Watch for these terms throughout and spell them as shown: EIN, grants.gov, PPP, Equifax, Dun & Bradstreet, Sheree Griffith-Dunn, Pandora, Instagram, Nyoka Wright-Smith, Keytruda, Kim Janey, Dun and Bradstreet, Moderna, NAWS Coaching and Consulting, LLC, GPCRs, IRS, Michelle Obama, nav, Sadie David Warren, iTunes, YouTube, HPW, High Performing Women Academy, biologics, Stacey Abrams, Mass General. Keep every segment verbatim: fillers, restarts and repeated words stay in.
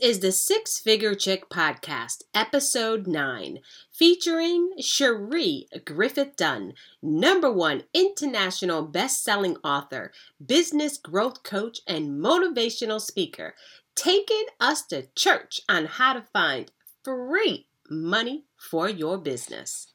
is the Six Figure Chick Podcast, Episode nine, featuring Sheree Griffith-Dunn, number one international best-selling author, business growth coach, and motivational speaker, taking us to church on how to find free money for your business.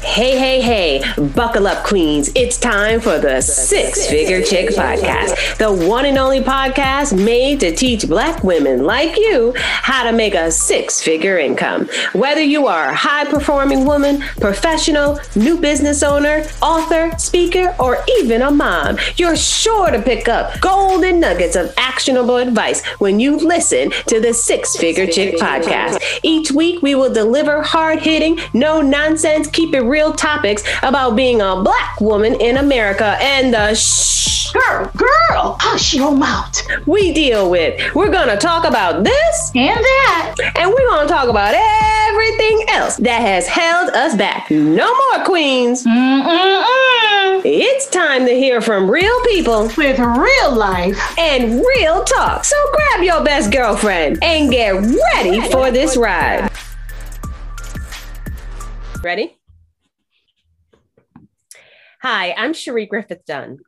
Hey, hey, hey, buckle up, queens. It's time for the Six Figure Chick Podcast, the one and only podcast made to teach Black women like you how to make a six-figure income. Whether you are a high-performing woman, professional, new business owner, author, speaker, or even a mom, you're sure to pick up golden nuggets of actionable advice when you listen to the Six Figure Chick Podcast. Each week, we will deliver hard-hitting, no-nonsense, keep it real topics about being a Black woman in America and the shh girl, girl, hush your mouth. We deal with, we're gonna talk about this and that, and we're gonna talk about everything else that has held us back. No more queens. Mm-mm-mm. It's time to hear from real people with real life and real talk. So grab your best girlfriend and get ready for this ride. Ready? Hi, I'm Sheree Griffith-Dunn.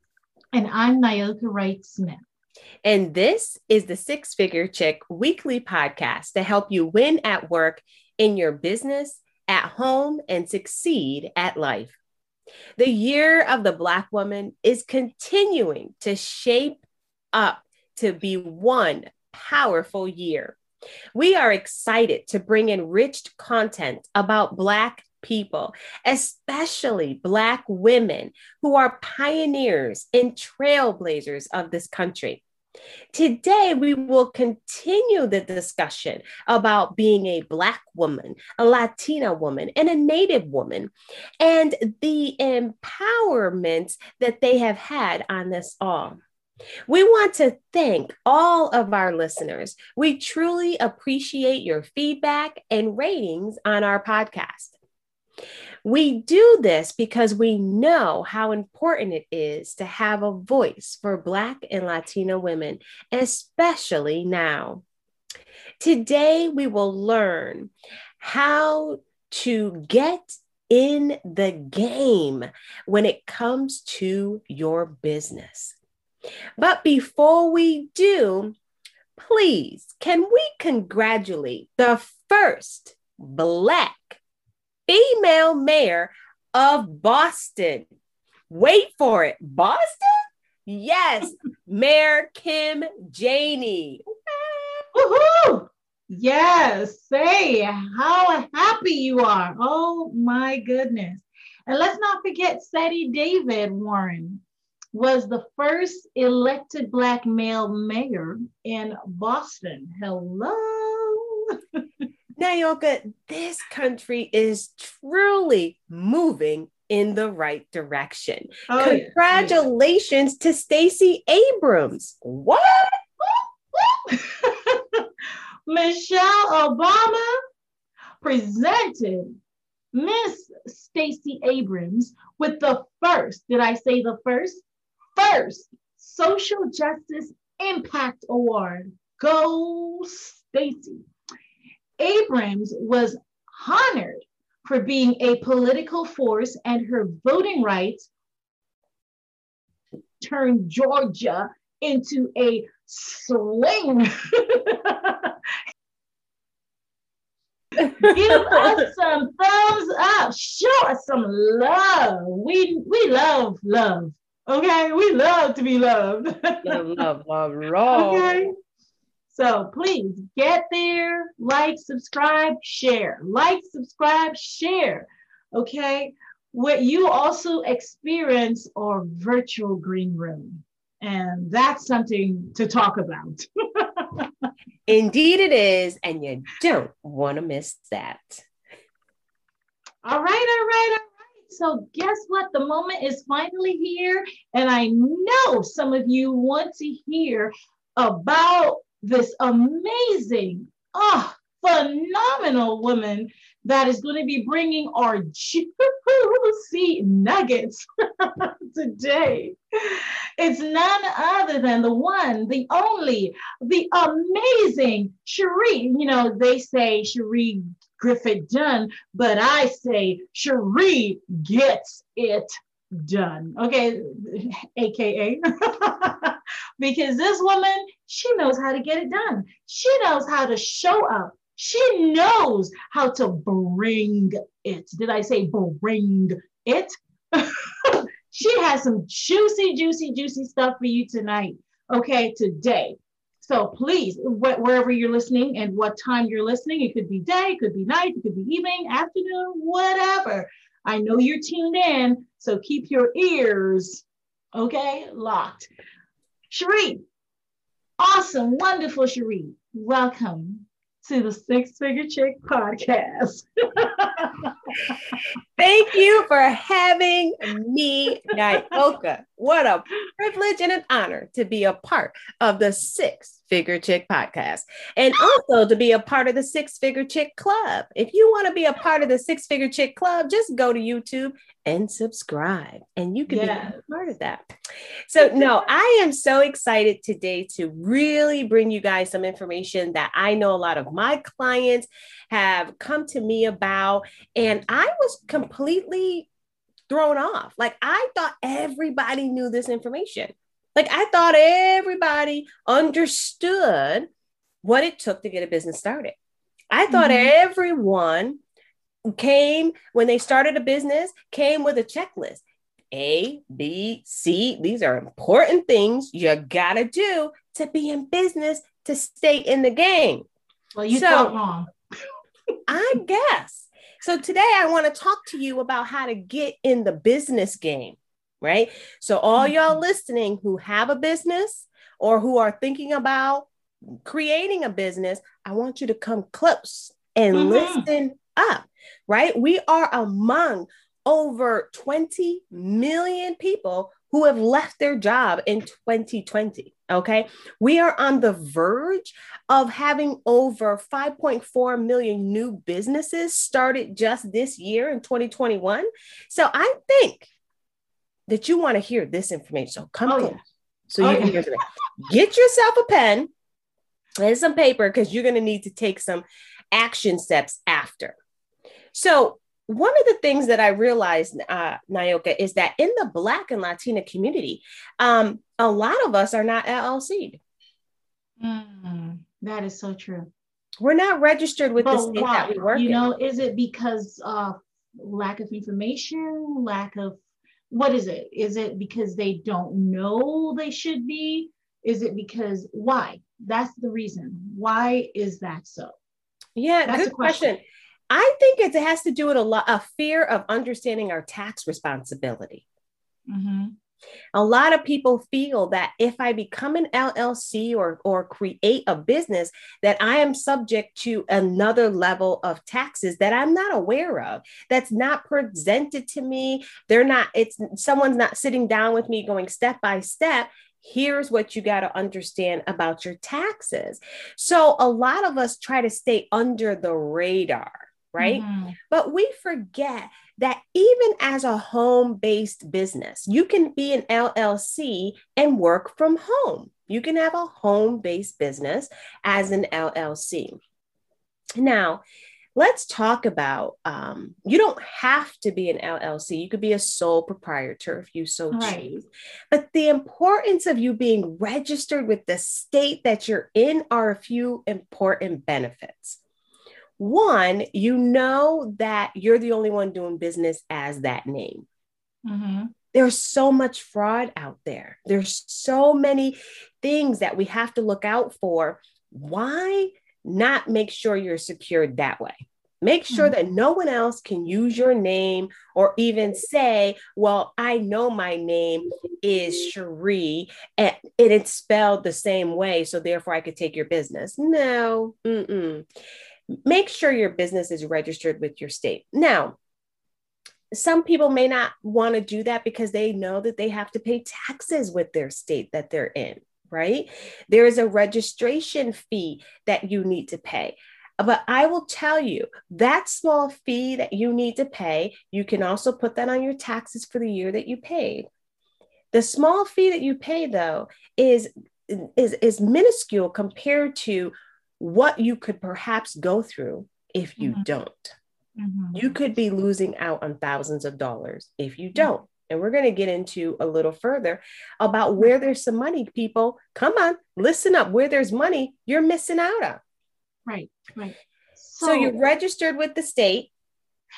And I'm Nyoka Wright-Smith. And this is the Six Figure Chick weekly podcast to help you win at work, in your business, at home, and succeed at life. The year of the Black woman is continuing to shape up to be one powerful year. We are excited to bring enriched content about Black people, especially Black women who are pioneers and trailblazers of this country. Today, we will continue the discussion about being a Black woman, a Latina woman, and a Native woman, and the empowerment that they have had on this all. We want to thank all of our listeners. We truly appreciate your feedback and ratings on our podcast. We do this because we know how important it is to have a voice for Black and Latina women, especially now. Today, we will learn how to get in the game when it comes to your business. But before we do, please, can we congratulate the first Black female mayor of Boston? Wait for it. Boston? Yes. Mayor Kim Janey. Woohoo! Yes. Say how happy you are. Oh my goodness. And let's not forget Sadie David Warren was the first elected Black male mayor in Boston. Hello. Nyoka, this country is truly moving in the right direction. Oh, Congratulations yeah, yeah. to Stacey Abrams. What? Michelle Obama presented Miss Stacey Abrams with the first, did I say the first? First Social Justice Impact Award. Go Stacey. Abrams was honored for being a political force, and her voting rights turned Georgia into a sling. Give us some thumbs up. Show us some love. We we love love. Okay, we love to be loved. love, love, love, love. Okay. So please get there, like, subscribe, share. Like, subscribe, share. Okay. What you also experience our virtual green room. And that's something to talk about. Indeed it is. And you don't want to miss that. All right, all right, all right. So guess what? The moment is finally here. And I know some of you want to hear about this amazing, oh, phenomenal woman that is going to be bringing our juicy nuggets today. It's none other than the one, the only, the amazing Sheree. You know, they say Sheree Griffith-Dunn, but I say Sheree gets it done. Okay, A K A because this woman, she knows how to get it done. She knows how to show up. She knows how to bring it. Did I say bring it? She has some juicy, juicy, juicy stuff for you tonight. Okay, today. So please, wh wherever you're listening and what time you're listening, it could be day, it could be night, it could be evening, afternoon, whatever. I know you're tuned in, so keep your ears, okay, locked. Sheree, awesome, wonderful Sheree, welcome to the Six Figure Chick podcast. Thank you for having me, Nyoka. What a privilege and an honor to be a part of the Six Figure Chick podcast, and also to be a part of the Six Figure Chick Club. If you want to be a part of the Six Figure Chick Club, just go to YouTube and subscribe, and you can yes. be a part of that. So no, I am so excited today to really bring you guys some information that I know a lot of my clients have come to me about. And I was completely thrown off. Like, I thought everybody knew this information. Like, I thought everybody understood what it took to get a business started. I thought mm-hmm. everyone came, when they started a business, came with a checklist. A, B, C. These are important things you gotta do to be in business, to stay in the game. Well, you so, thought wrong. I guess. So today I want to talk to you about how to get in the business game, right? So all y'all listening who have a business or who are thinking about creating a business, I want you to come close and mm-hmm. listen up, right? We are among over twenty million people who have left their job in twenty twenty. Okay. We are on the verge of having over five point four million new businesses started just this year in twenty twenty-one. So I think that you want to hear this information. So come on. Oh, yeah. So oh, you yeah. can hear today. Get yourself a pen and some paper, because you're going to need to take some action steps after. So one of the things that I realized, uh, Nyoka, is that in the Black and Latina community, um, a lot of us are not L L C'd. Mm, that is so true. We're not registered with but the state why? That we work you in. You know, is it because of lack of information, lack of, what is it? Is it because they don't know they should be? Is it because, why? That's the reason. Why is that so? Yeah, that's good question. question. I think it has to do with a lot of fear of understanding our tax responsibility. Mm-hmm. A lot of people feel that if I become an L L C or, or create a business, that I am subject to another level of taxes that I'm not aware of. That's not presented to me. They're not, it's someone's not sitting down with me going step by step. Here's what you got to understand about your taxes. So a lot of us try to stay under the radar. Right? Mm-hmm. But we forget that even as a home-based business, you can be an L L C and work from home. You can have a home-based business as an L L C. Now, let's talk about, um, you don't have to be an L L C. You could be a sole proprietor if you so right. choose. But the importance of you being registered with the state that you're in are a few important benefits. One, you know that you're the only one doing business as that name. Mm-hmm. There's so much fraud out there. There's so many things that we have to look out for. Why not make sure you're secured that way? Make sure mm-hmm. that no one else can use your name or even say, well, I know my name is Sheree and it's spelled the same way, so therefore I could take your business. No, mm-mm. Make sure your business is registered with your state. Now, some people may not want to do that because they know that they have to pay taxes with their state that they're in, right? There is a registration fee that you need to pay. But I will tell you, that small fee that you need to pay, you can also put that on your taxes for the year that you paid. The small fee that you pay, though, is, is, is minuscule compared to what you could perhaps go through if you mm-hmm. don't. Mm-hmm. You could be losing out on thousands of dollars if you don't. And we're going to get into a little further about where there's some money, people. Come on, listen up. Where there's money, you're missing out on. Right, right. So, so you're registered with the state.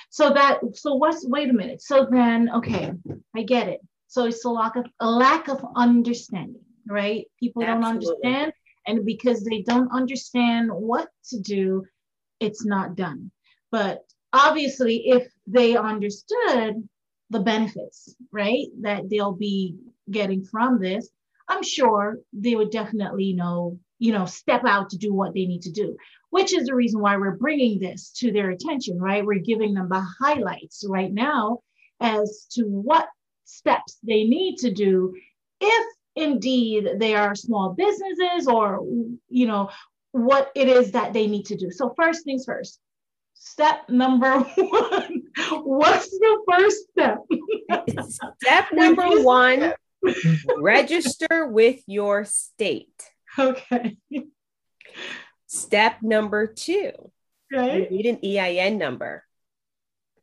So that, so what's, wait a minute. So then, okay, I get it. So it's a lack of, a lack of understanding, right? People Absolutely. Don't understand. And because they don't understand what to do, it's not done. But obviously, if they understood the benefits, right, that they'll be getting from this, I'm sure they would definitely know, you know, step out to do what they need to do, which is the reason why we're bringing this to their attention, right? We're giving them the highlights right now as to what steps they need to do if indeed they are small businesses or, you know, what it is that they need to do. So first things first. Step number one. What's the first step? Step number one, register with your state. Okay. Step number two, okay. You need an E I N number.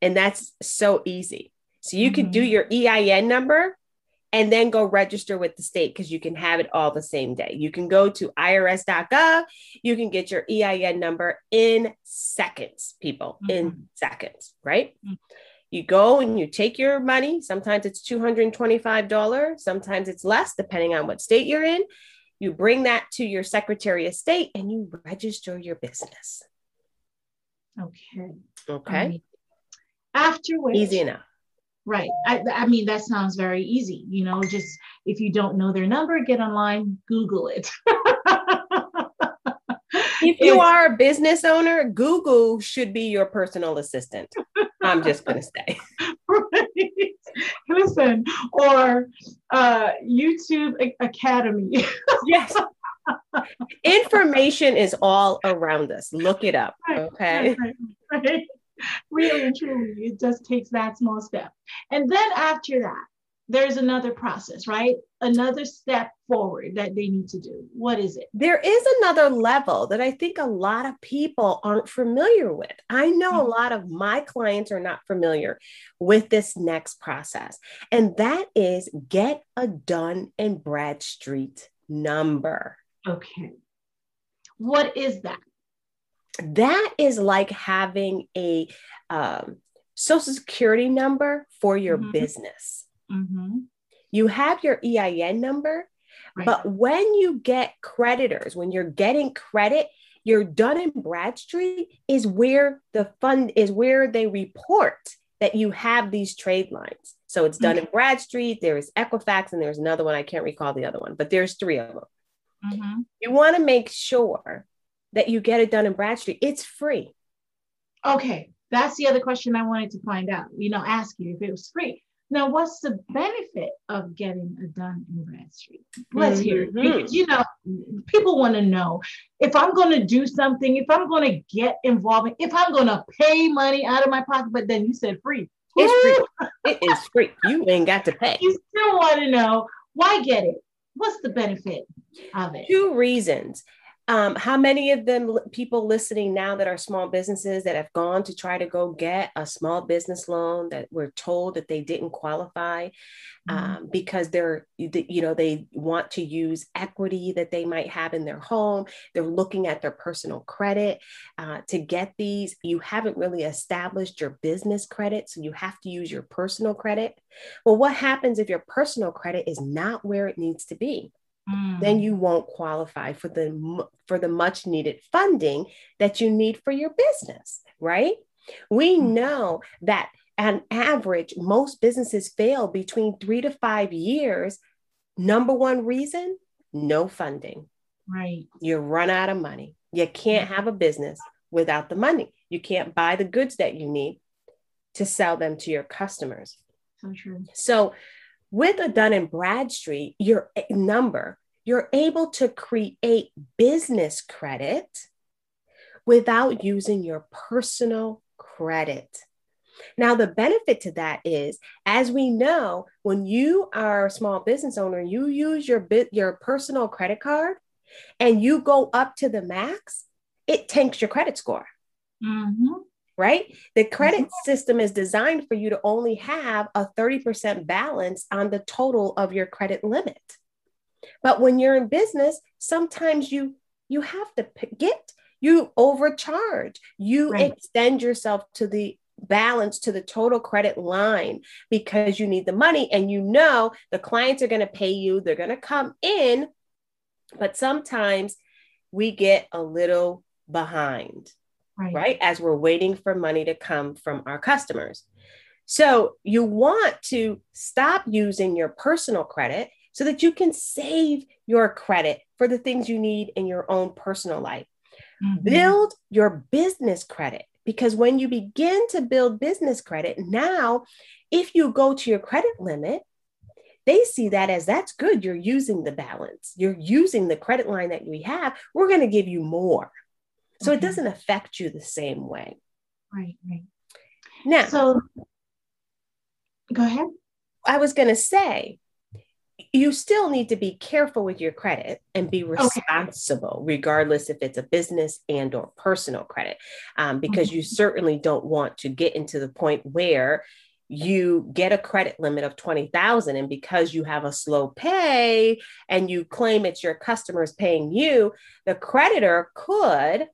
And that's so easy. So you mm-hmm. can do your E I N number and then go register with the state because you can have it all the same day. You can go to I R S dot gov. You can get your E I N number in seconds, people, mm-hmm. in seconds, right? Mm-hmm. You go and you take your money. Sometimes it's two hundred twenty-five dollars. Sometimes it's less, depending on what state you're in. You bring that to your Secretary of State and you register your business. Okay. Okay. Um, after which. Easy enough. Right. I, I mean, that sounds very easy. You know, just if you don't know their number, get online, Google it. If you it's, are a business owner, Google should be your personal assistant. I'm just going to say. Right. Listen, or uh, YouTube Academy. Yes. Information is all around us. Look it up. Right, okay. Right, right, right. Really and truly, it just takes that small step. And then after that, there's another process, right? Another step forward that they need to do. What is it? There is another level that I think a lot of people aren't familiar with. I know mm-hmm. a lot of my clients are not familiar with this next process. And that is get a Dun and Bradstreet number. Okay. What is that? That is like having a um, social security number for your mm-hmm. business. Mm-hmm. You have your E I N number, right. But when you get creditors, when you're getting credit, your Dun and Bradstreet is where the fund is where they report that you have these trade lines. So it's Dun and mm-hmm. Bradstreet, there is Equifax, and there's another one. I can't recall the other one, but there's three of them. Mm-hmm. You want to make sure that you get it Dun and Bradstreet. It's free. Okay. That's the other question I wanted to find out, you know, ask you if it was free. Now, what's the benefit of getting a Dun and Bradstreet? Let's hear it. Because, you know, people want to know if I'm going to do something, if I'm going to get involved, if I'm going to pay money out of my pocket, but then you said free. It's free. It is free. You ain't got to pay. You still want to know why get it? What's the benefit of it? Two reasons. Um, how many of them people listening now that are small businesses that have gone to try to go get a small business loan that were told that they didn't qualify um, mm-hmm. because they're, you know, they want to use equity that they might have in their home. They're looking at their personal credit uh, to get these. You haven't really established your business credit, so you have to use your personal credit. Well, what happens if your personal credit is not where it needs to be? Then you won't qualify for the for the much needed funding that you need for your business, right? We know that on average, most businesses fail between three to five years. Number one reason, no funding. Right. You run out of money. You can't have a business without the money. You can't buy the goods that you need to sell them to your customers. So true. So with a Dun and Bradstreet, your number, you're able to create business credit, without using your personal credit. Now, the benefit to that is, as we know, when you are a small business owner, you use your bit, your personal credit card and you go up to the max, it tanks your credit score, mm-hmm. right? The credit mm-hmm. system is designed for you to only have a thirty percent balance on the total of your credit limit. But when you're in business, sometimes you, you have to get, you overcharge, you right. extend yourself to the balance, to the total credit line, because you need the money and you know the clients are going to pay you, they're going to come in, but sometimes we get a little behind, right. right? As we're waiting for money to come from our customers. So you want to stop using your personal credit so that you can save your credit for the things you need in your own personal life. Mm-hmm. Build your business credit. Because when you begin to build business credit, now, if you go to your credit limit, they see that as that's good. You're using the balance. You're using the credit line that we have. We're going to give you more. So okay. it doesn't affect you the same way. Right, right. Now, so, go ahead. I was going to say, you still need to be careful with your credit and be responsible, okay. regardless if it's a business and or personal credit, um, because mm-hmm. you certainly don't want to get into the point where you get a credit limit of twenty thousand dollars and because you have a slow pay and you claim it's your customers paying you, the creditor could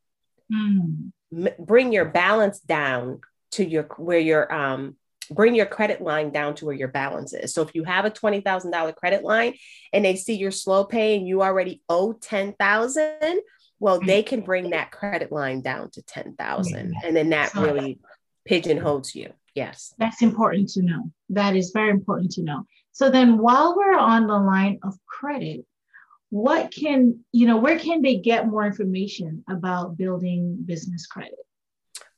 mm. m- bring your balance down to your, where your, um, bring your credit line down to where your balance is. So if you have a twenty thousand dollars credit line and they see you're slow pay and you already owe ten thousand dollars, well, they can bring that credit line down to ten thousand dollars. And then that really pigeonholes you. Yes. That's important to know. That is very important to know. So then while we're on the line of credit, what can, you know, where can they get more information about building business credit?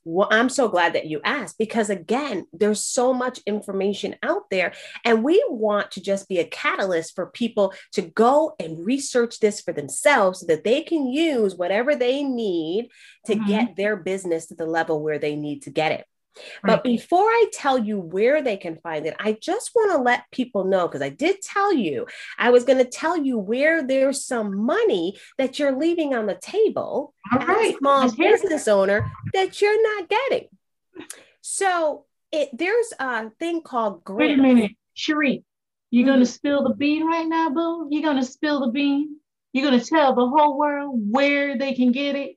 Well, I'm so glad that you asked, because again, there's so much information out there and we want to just be a catalyst for people to go and research this for themselves so that they can use whatever they need to mm-hmm. get their business to the level where they need to get it. Right. But before I tell you where they can find it, I just want to let people know, because I did tell you, I was going to tell you where there's some money that you're leaving on the table All as right. a small business owner that you're not getting. So it, there's a thing called grants. Wait a minute, Sheree, you're mm-hmm. going to spill the bean right now, boo? You're going to spill the bean? You're going to tell the whole world where they can get it?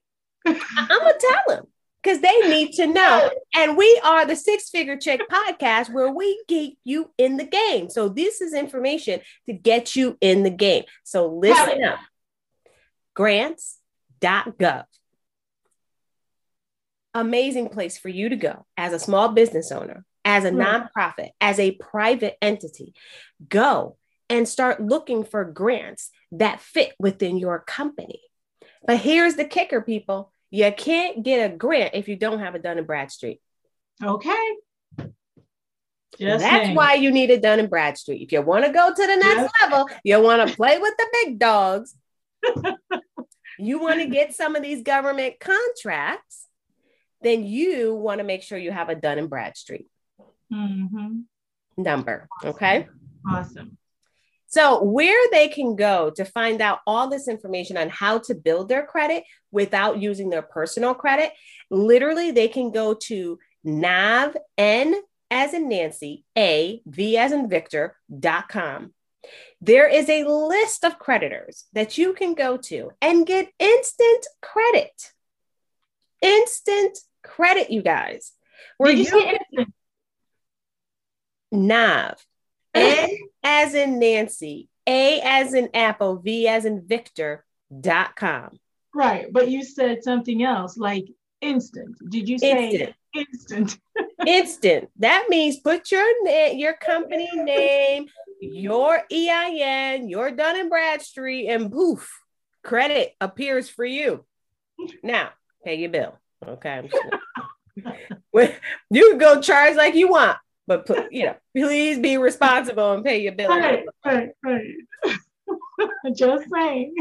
I'm going to tell them. Because they need to know. And we are the Six Figure Check podcast where we get you in the game. So this is information to get you in the game. So listen up. grants dot gov. Amazing place for you to go as a small business owner, as a nonprofit, as a private entity. Go and start looking for grants that fit within your company. But here's the kicker, people. You can't get a grant if you don't have a Dun and Bradstreet. Okay. Just That's saying. Why you need a Dun and Bradstreet. If you want to go to the next yep. level, you want to play with the big dogs. You want to get some of these government contracts, then you want to make sure you have a Dun and Bradstreet mm-hmm. number. Awesome. Okay. Awesome. So where they can go to find out all this information on how to build their credit without using their personal credit, literally they can go to nav, N as in Nancy, A, V as in Victor, dot com. There is a list of creditors that you can go to and get instant credit. Instant credit, you guys. Where Did you, you say instant? Nav. N as in Nancy, A as in Apple, V as in Victor, dot com. Right. But you said something else like instant. Did you say instant? Instant. Instant. That means put your na- your company name, your E I N, your Dun and Bradstreet, and poof, credit appears for you. Now, pay your bill. Okay. Sure. You can go charge like you want. But you know, please be responsible and pay your bill. Right, right, right. Just saying.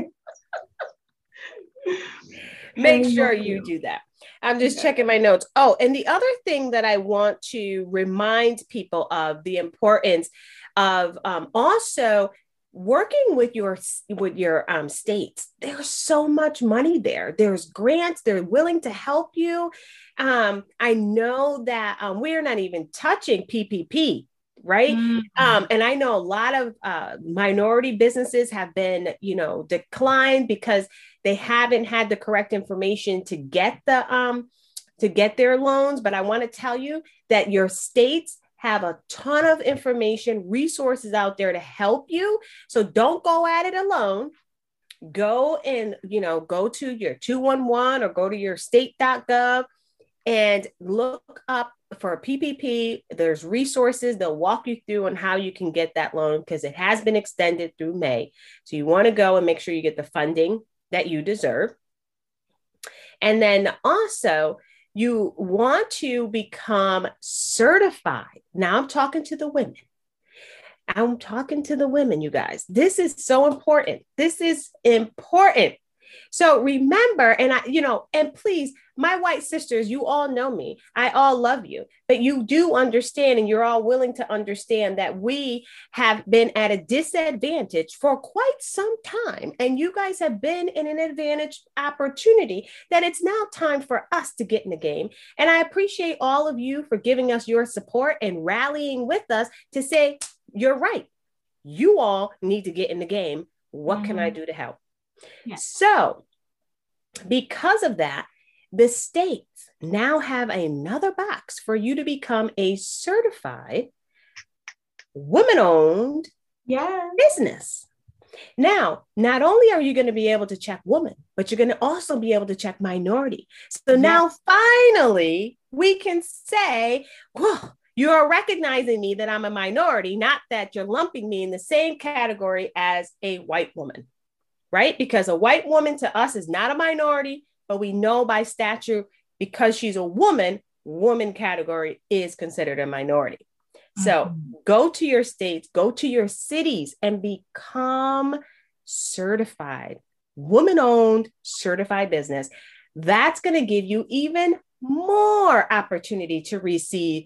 Make sure you do that. I'm just checking my notes. Oh, and the other thing that I want to remind people of the importance of um, also working with your with your um, states. There's so much money there. There's grants. They're willing to help you. Um, I know that um, we're not even touching P P P. Right. Mm-hmm. Um, and I know a lot of uh, minority businesses have been, you know, declined because they haven't had the correct information to get the um, to get their loans. But I want to tell you that your states have a ton of information, resources out there to help you. So don't go at it alone. Go and, you know, go to your two one one or go to your state dot gov and look up for a P P P. There's resources. They'll walk you through on how you can get that loan because it has been extended through May. So you want to go and make sure you get the funding that you deserve. And then also you want to become certified. Now I'm talking to the women. I'm talking to the women, you guys. This is so important. This is important. So remember, and I, you know, and please, my white sisters, you all know me. I all love you, but you do understand, and you're all willing to understand that we have been at a disadvantage for quite some time. And you guys have been in an advantage opportunity that it's now time for us to get in the game. And I appreciate all of you for giving us your support and rallying with us to say, you're right. You all need to get in the game. What mm-hmm. can I do to help? Yes. So because of that, the states now have another box for you to become a certified woman-owned yes. business. Now, not only are you going to be able to check woman, but you're going to also be able to check minority. So yes. now finally we can say, whoa, you are recognizing me that I'm a minority, not that you're lumping me in the same category as a white woman. Right? Because a white woman to us is not a minority, but we know by statute, because she's a woman, woman category is considered a minority. Mm-hmm. So go to your states, go to your cities and become certified, woman-owned certified business. That's going to give you even more opportunity to receive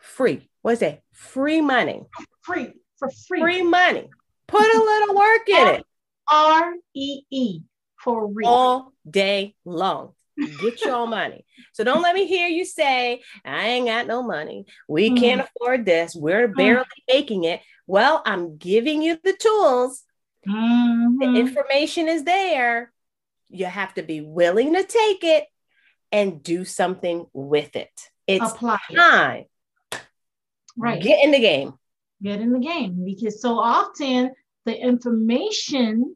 free, what is it? Free money. Free, for free. Free money. Put a little work in it. R E E for real. All day long. Get your money. So don't let me hear you say, I ain't got no money. We mm. can't afford this. We're barely mm. making it. Well, I'm giving you the tools. Mm-hmm. The information is there. You have to be willing to take it and do something with it. It's Apply time. It. Right. Get in the game. Get in the game. Because so often the information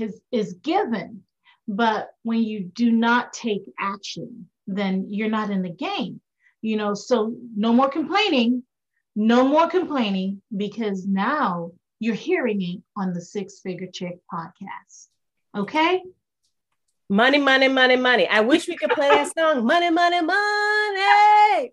is, is given, but when you do not take action, then you're not in the game, you know, so no more complaining, no more complaining, because now you're hearing it on the Six Figure Chick podcast. Okay. Money, money, money, money. I wish we could play that song. Money, money, money.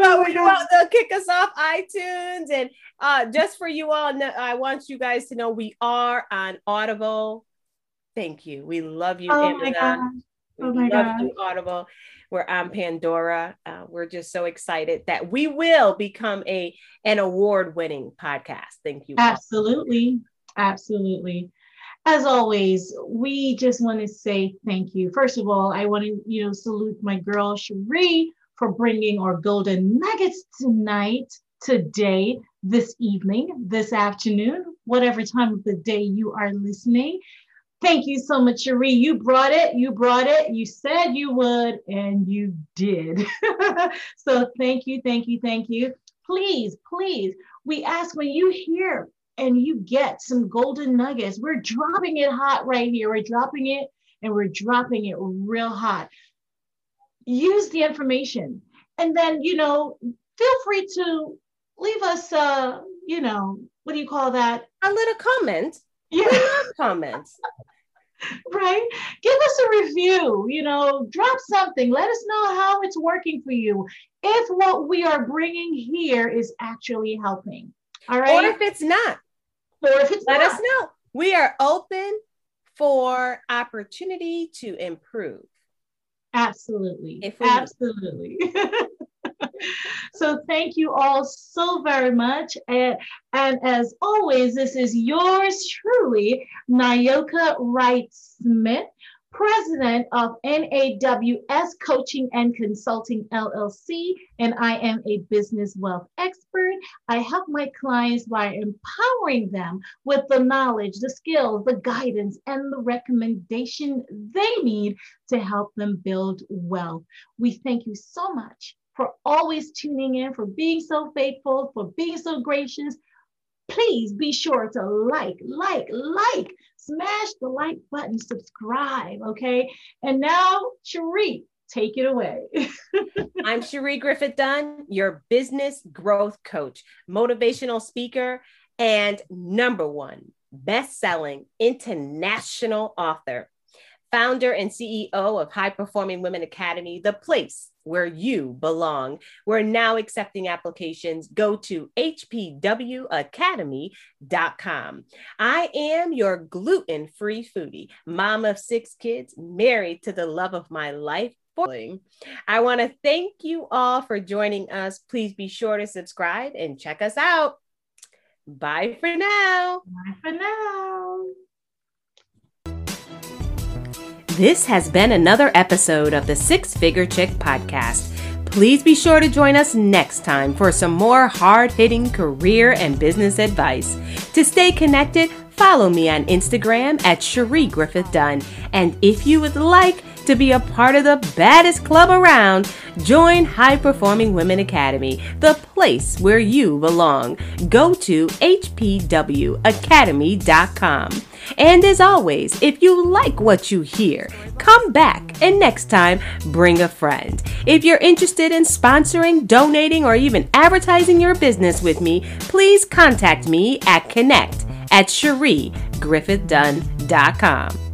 But we want to kick us off iTunes. And uh, just for you all, I want you guys to know we are on Audible. Thank you. We love you, oh Amazon. We oh my love God. you, Audible. We're on Pandora. Uh, we're just so excited that we will become a an award-winning podcast. Thank you. Absolutely. All. Absolutely. As always, we just want to say thank you. First of all, I want to, you know, salute my girl, Sheree, for bringing our golden nuggets tonight, today, this evening, this afternoon, whatever time of the day you are listening. Thank you so much, Sheree. You brought it, you brought it, you said you would, and you did. So thank you, thank you, thank you. Please, please, we ask when you hear and you get some golden nuggets, we're dropping it hot right here. We're dropping it and we're dropping it real hot. Use the information, and then, you know, feel free to leave us uh you know, what do you call that, a little comment. Yeah, comments. Right, give us a review, you know, drop something, let us know how it's working for you, if what we are bringing here is actually helping. All right, or if it's not, or if it's let not. us know. We are open for opportunity to improve. Absolutely. If we Absolutely. So thank you all so very much. And, and as always, this is yours truly, Nyoka Wright-Smith, president of N A W S Coaching and Consulting, L L C, and I am a business wealth expert. I help my clients by empowering them with the knowledge, the skills, the guidance, and the recommendation they need to help them build wealth. We thank you so much for always tuning in, for being so faithful, for being so gracious. Please be sure to like, like, like, smash the like button, subscribe, okay? And now, Sheree, take it away. I'm Sheree Griffith-Dunn, your business growth coach, motivational speaker, and number one best-selling international author, founder and C E O of High Performing Women Academy, the place where you belong. We're now accepting applications. Go to H P W academy dot com. I am your gluten-free foodie, mom of six kids, married to the love of my life. I want to thank you all for joining us. Please be sure to subscribe and check us out. Bye for now. Bye for now. This has been another episode of the Six Figure Chick podcast. Please be sure to join us next time for some more hard-hitting career and business advice. To stay connected, follow me on Instagram at Sheree Griffith Dunn. And if you would like to be a part of the baddest club around, join High Performing Women Academy, the place where you belong. Go to H P W academy dot com. And as always, if you like what you hear, come back and next time, bring a friend. If you're interested in sponsoring, donating, or even advertising your business with me, please contact me at connect at sheree griffith dunn dot com.